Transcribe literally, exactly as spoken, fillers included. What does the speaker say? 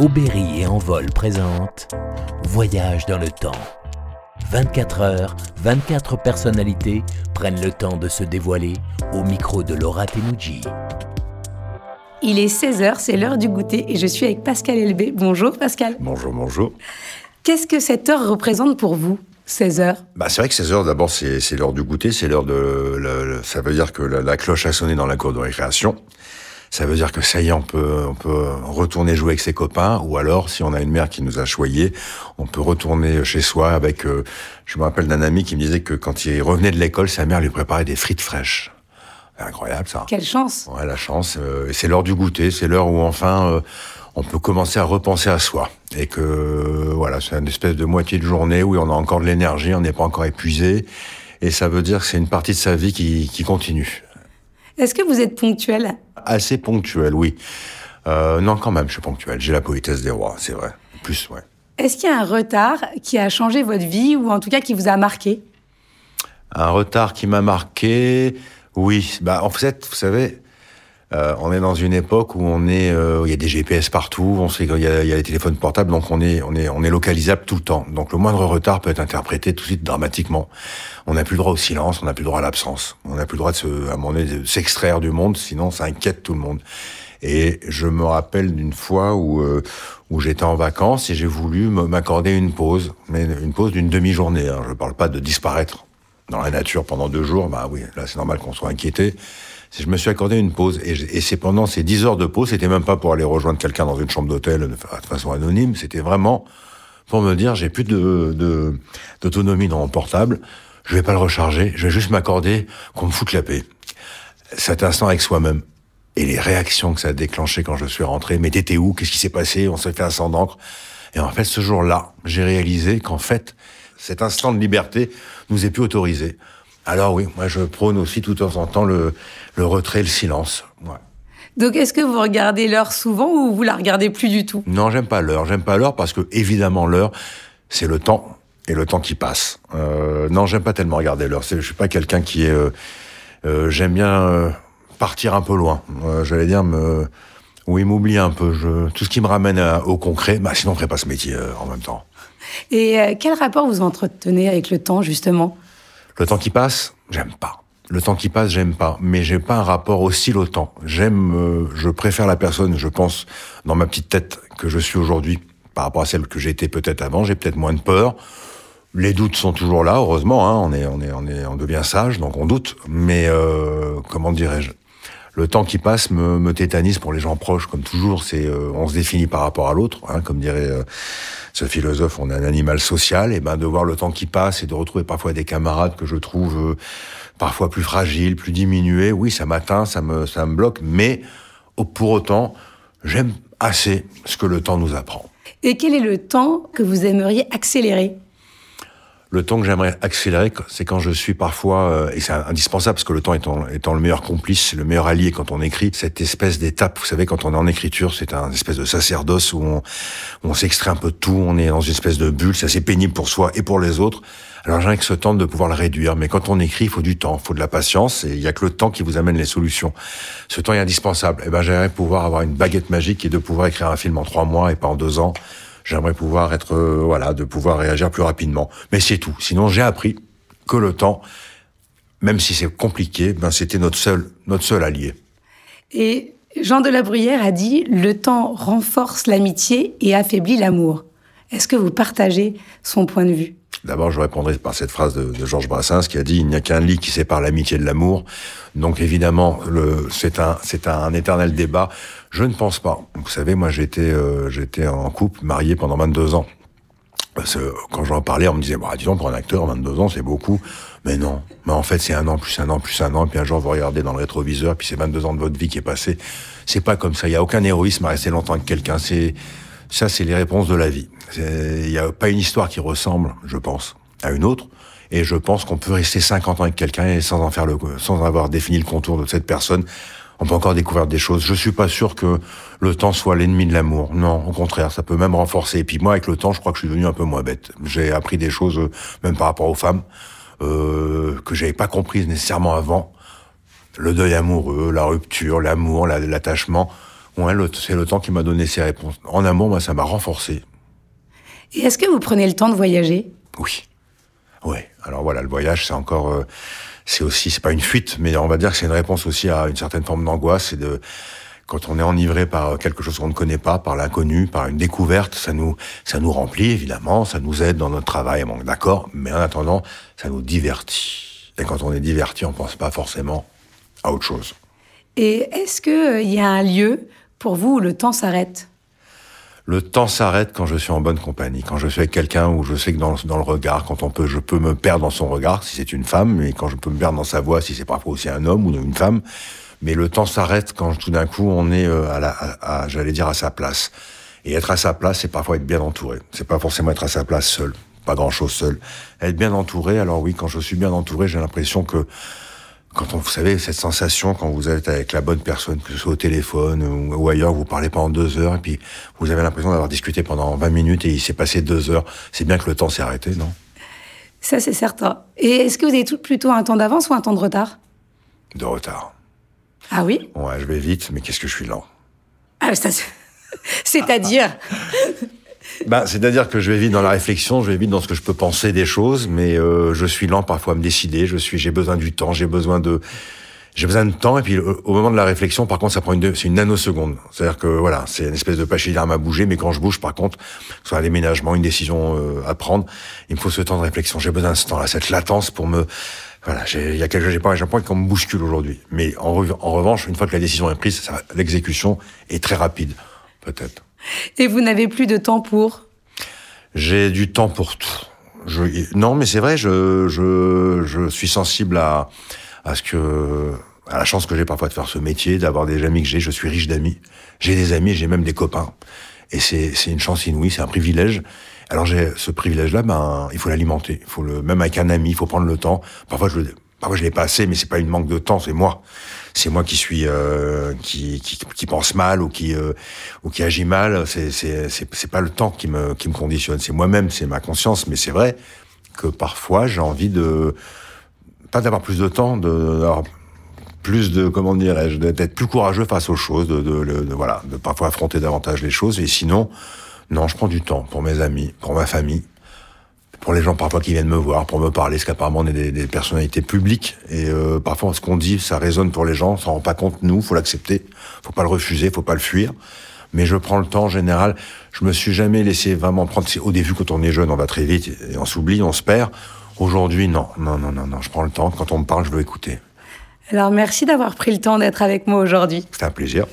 Aubéry et Envol présente Voyage dans le Temps. vingt-quatre heures, vingt-quatre personnalités prennent le temps de se dévoiler au micro de Laura Tenoudji. Il est seize heures, c'est l'heure du goûter et je suis avec Pascal Elbé. Bonjour Pascal. Bonjour, bonjour. Qu'est-ce que cette heure représente pour vous ? seize heures. Bah c'est vrai que seize heures, d'abord, c'est, c'est l'heure du goûter, c'est l'heure de... Le, le, ça veut dire que la, la cloche a sonné dans la cour de récréation. Ça veut dire que ça y est, on peut, on peut retourner jouer avec ses copains, ou alors, si on a une mère qui nous a choyés, on peut retourner chez soi avec... Euh, je me rappelle d'un ami qui me disait que quand il revenait de l'école, sa mère lui préparait des frites fraîches. Incroyable, ça. Quelle chance. Ouais, la chance. Euh, c'est l'heure du goûter, c'est l'heure où, enfin... Euh, on peut commencer à repenser à soi. Et que, voilà, c'est une espèce de moitié de journée où on a encore de l'énergie, on n'est pas encore épuisé. Et ça veut dire que c'est une partie de sa vie qui, qui continue. Est-ce que vous êtes ponctuel ? Assez ponctuel, oui. Euh, non, quand même, je suis ponctuel. J'ai la politesse des rois, c'est vrai. Plus, ouais. Est-ce qu'il y a un retard qui a changé votre vie, ou en tout cas qui vous a marqué ? Un retard qui m'a marqué, oui. Bah, en fait, vous savez... Euh, on est dans une époque où on est, euh, il y a des G P S partout, on sait qu'il y a, il y a les téléphones portables, donc on est, on est, on est localisable tout le temps. Donc le moindre retard peut être interprété tout de suite dramatiquement. On n'a plus le droit au silence, on n'a plus le droit à l'absence, on n'a plus le droit de se, à mon avis, de s'extraire du monde, sinon ça inquiète tout le monde. Et je me rappelle d'une fois où, euh, où j'étais en vacances et j'ai voulu m'accorder une pause, mais une pause d'une demi-journée. Hein. Je ne parle pas de disparaître dans la nature pendant deux jours. Bah oui, là c'est normal qu'on soit inquiété. Je me suis accordé une pause, et, et c'est pendant ces dix heures de pause, c'était même pas pour aller rejoindre quelqu'un dans une chambre d'hôtel de façon anonyme, c'était vraiment pour me dire, j'ai plus de, de, d'autonomie dans mon portable, je vais pas le recharger, je vais juste m'accorder qu'on me foute la paix. Cet instant avec soi-même. Et les réactions que ça a déclenché quand je suis rentré, mais t'étais où, qu'est-ce qui s'est passé, on s'est fait un sang d'encre. Et en fait, ce jour-là, j'ai réalisé qu'en fait, cet instant de liberté nous est plus autorisé. Alors oui, moi je prône aussi tout de temps en temps le, le retrait, le silence. Ouais. Donc est-ce que vous regardez l'heure souvent ou vous la regardez plus du tout ? Non, j'aime pas l'heure. J'aime pas l'heure parce que évidemment l'heure, c'est le temps et le temps qui passe. Euh, non, j'aime pas tellement regarder l'heure. C'est, je suis pas quelqu'un qui est. Euh, euh, j'aime bien euh, partir un peu loin. Euh, j'allais dire me, oui, m'oublier un peu. Je, tout ce qui me ramène à, au concret. Bah sinon on ferait pas ce métier euh, en même temps. Et euh, quel rapport vous entretenez avec le temps justement ? Le temps qui passe, j'aime pas. Le temps qui passe, j'aime pas. Mais j'ai pas un rapport hostile au temps. J'aime, euh, je préfère la personne, je pense, dans ma petite tête que je suis aujourd'hui, par rapport à celle que j'étais peut-être avant. J'ai peut-être moins de peur. Les doutes sont toujours là, heureusement, hein. On est, on est, on est, on devient sage, donc on doute. Mais, euh, comment dirais-je? Le temps qui passe me, me tétanise pour les gens proches, comme toujours. C'est, euh, on se définit par rapport à l'autre, hein, comme dirait euh, ce philosophe. On est un animal social, et ben de voir le temps qui passe et de retrouver parfois des camarades que je trouve euh, parfois plus fragiles, plus diminués. Oui, ça m'atteint, ça me, ça me bloque, mais oh, pour autant, j'aime assez ce que le temps nous apprend. Et quel est le temps que vous aimeriez accélérer ? Le temps que j'aimerais accélérer, c'est quand je suis parfois, et c'est indispensable parce que le temps étant, étant le meilleur complice, le meilleur allié quand on écrit, cette espèce d'étape, vous savez, quand on est en écriture, c'est un espèce de sacerdoce où on, où on s'extrait un peu de tout, on est dans une espèce de bulle, c'est assez pénible pour soi et pour les autres. Alors j'aimerais que ce temps de pouvoir le réduire, mais quand on écrit, il faut du temps, il faut de la patience, et il n'y a que le temps qui vous amène les solutions. Ce temps est indispensable. Et ben j'aimerais pouvoir avoir une baguette magique et de pouvoir écrire un film en trois mois et pas en deux ans. J'aimerais pouvoir être, euh, voilà, de pouvoir réagir plus rapidement. Mais c'est tout. Sinon, j'ai appris que le temps, même si c'est compliqué, ben, c'était notre seul, notre seul allié. Et Jean de la Bruyère a dit « Le temps renforce l'amitié et affaiblit l'amour ». Est-ce que vous partagez son point de vue ? D'abord, je répondrai par cette phrase de, de Georges Brassens qui a dit « Il n'y a qu'un lit qui sépare l'amitié de l'amour ». Donc évidemment, le, c'est un, c'est un éternel débat. Je ne pense pas. Vous savez, moi, j'étais, euh, j'étais en couple, marié pendant vingt-deux ans. Parce que quand j'en parlais, on me disait, bah, disons, pour un acteur, vingt-deux ans, c'est beaucoup. Mais non. Mais en fait, c'est un an, plus un an, plus un an. Puis un jour, vous regardez dans le rétroviseur, puis c'est vingt-deux ans de votre vie qui est passée. C'est pas comme ça. Il n'y a aucun héroïsme à rester longtemps avec quelqu'un. C'est, ça, c'est les réponses de la vie. Il n'y a pas une histoire qui ressemble, je pense, à une autre. Et je pense qu'on peut rester cinquante ans avec quelqu'un et sans en faire le, sans avoir défini le contour de cette personne. On peut encore découvrir des choses. Je suis pas sûr que le temps soit l'ennemi de l'amour. Non, au contraire, ça peut même renforcer. Et puis moi, avec le temps, je crois que je suis devenu un peu moins bête. J'ai appris des choses, même par rapport aux femmes, euh, que j'avais pas comprises nécessairement avant. Le deuil amoureux, la rupture, l'amour, la, l'attachement. Ouais, le, c'est le temps qui m'a donné ces réponses. En un mot, moi, ça m'a renforcé. Et est-ce que vous prenez le temps de voyager ? Oui. Ouais. Alors voilà, le voyage, c'est encore... Euh, c'est aussi... C'est pas une fuite, mais on va dire que c'est une réponse aussi à une certaine forme d'angoisse et de... Quand on est enivré par quelque chose qu'on ne connaît pas, par l'inconnu, par une découverte, ça nous, ça nous remplit, évidemment, ça nous aide dans notre travail, bon, d'accord, mais en attendant, ça nous divertit. Et quand on est diverti, on ne pense pas forcément à autre chose. Et est-ce qu'il y a un lieu, pour vous, où le temps s'arrête ? Le temps s'arrête quand je suis en bonne compagnie, quand je suis avec quelqu'un où je sais que dans, dans le regard, quand on peut, je peux me perdre dans son regard, si c'est une femme, et quand je peux me perdre dans sa voix, si c'est parfois aussi un homme ou une femme. Mais le temps s'arrête quand tout d'un coup on est à la, à, à, j'allais dire à sa place. Et être à sa place, c'est parfois être bien entouré. C'est pas forcément être à sa place seul, pas grand-chose seul. Être bien entouré, alors oui, quand je suis bien entouré, j'ai l'impression que, quand on, vous savez, cette sensation, quand vous êtes avec la bonne personne, que ce soit au téléphone ou, ou ailleurs, vous parlez pendant deux heures, et puis vous avez l'impression d'avoir discuté pendant vingt minutes et il s'est passé deux heures. C'est bien que le temps s'est arrêté, non ? Ça, c'est certain. Et est-ce que vous avez tout, plutôt un temps d'avance ou un temps de retard ? De retard. Ah oui ? Ouais, je vais vite, mais qu'est-ce que je suis lent. Ah, ça, c'est-à-dire ben, c'est-à-dire que je vais vite dans la réflexion, je vais vite dans ce que je peux penser des choses, mais euh, je suis lent parfois à me décider, je suis, j'ai besoin du temps, j'ai besoin de... J'ai besoin de temps, et puis euh, au moment de la réflexion, par contre, ça prend une, c'est une nanoseconde. C'est-à-dire que, voilà, c'est une espèce de pâchis d'armes à bouger, mais quand je bouge, par contre, que ce soit un déménagement, une décision euh, à prendre, il me faut ce temps de réflexion. J'ai besoin de ce temps-là, cette latence pour me... Voilà, il y a quelque chose, j'ai pas un point qu'on me bouscule aujourd'hui. Mais en, en revanche, une fois que la décision est prise, ça, l'exécution est très rapide, peut-être. Et vous n'avez plus de temps pour ? J'ai du temps pour tout. Je, non, mais c'est vrai, je, je, je suis sensible à, à ce que, à la chance que j'ai parfois de faire ce métier, d'avoir des amis que j'ai. Je suis riche d'amis. J'ai des amis, j'ai même des copains. Et c'est, c'est une chance inouïe, c'est un privilège. Alors j'ai ce privilège-là, ben il faut l'alimenter. Il faut le, même avec un ami, il faut prendre le temps. Parfois je, le, parfois je l'ai pas assez, mais c'est pas une manque de temps, c'est moi. C'est moi qui suis, euh, qui, qui qui pense mal ou qui euh, ou qui agit mal. C'est c'est c'est c'est pas le temps qui me qui me conditionne. C'est moi-même, c'est ma conscience. Mais c'est vrai que parfois j'ai envie de pas d'avoir plus de temps, de d'avoir plus de comment dirais-je, d'être plus courageux face aux choses, de de, de, de voilà, de parfois affronter davantage les choses. Et sinon. Non, je prends du temps pour mes amis, pour ma famille, pour les gens parfois qui viennent me voir, pour me parler, parce qu'apparemment on est des, des personnalités publiques, et euh, parfois ce qu'on dit, ça résonne pour les gens, on s'en rend pas compte, nous, faut l'accepter, faut pas le refuser, faut pas le fuir, mais je prends le temps en général, je me suis jamais laissé vraiment prendre, c'est au début quand on est jeune, on va très vite, et on s'oublie, on se perd, aujourd'hui non, non, non, non, non, je prends le temps, quand on me parle, je veux écouter. Alors merci d'avoir pris le temps d'être avec moi aujourd'hui. C'était un plaisir.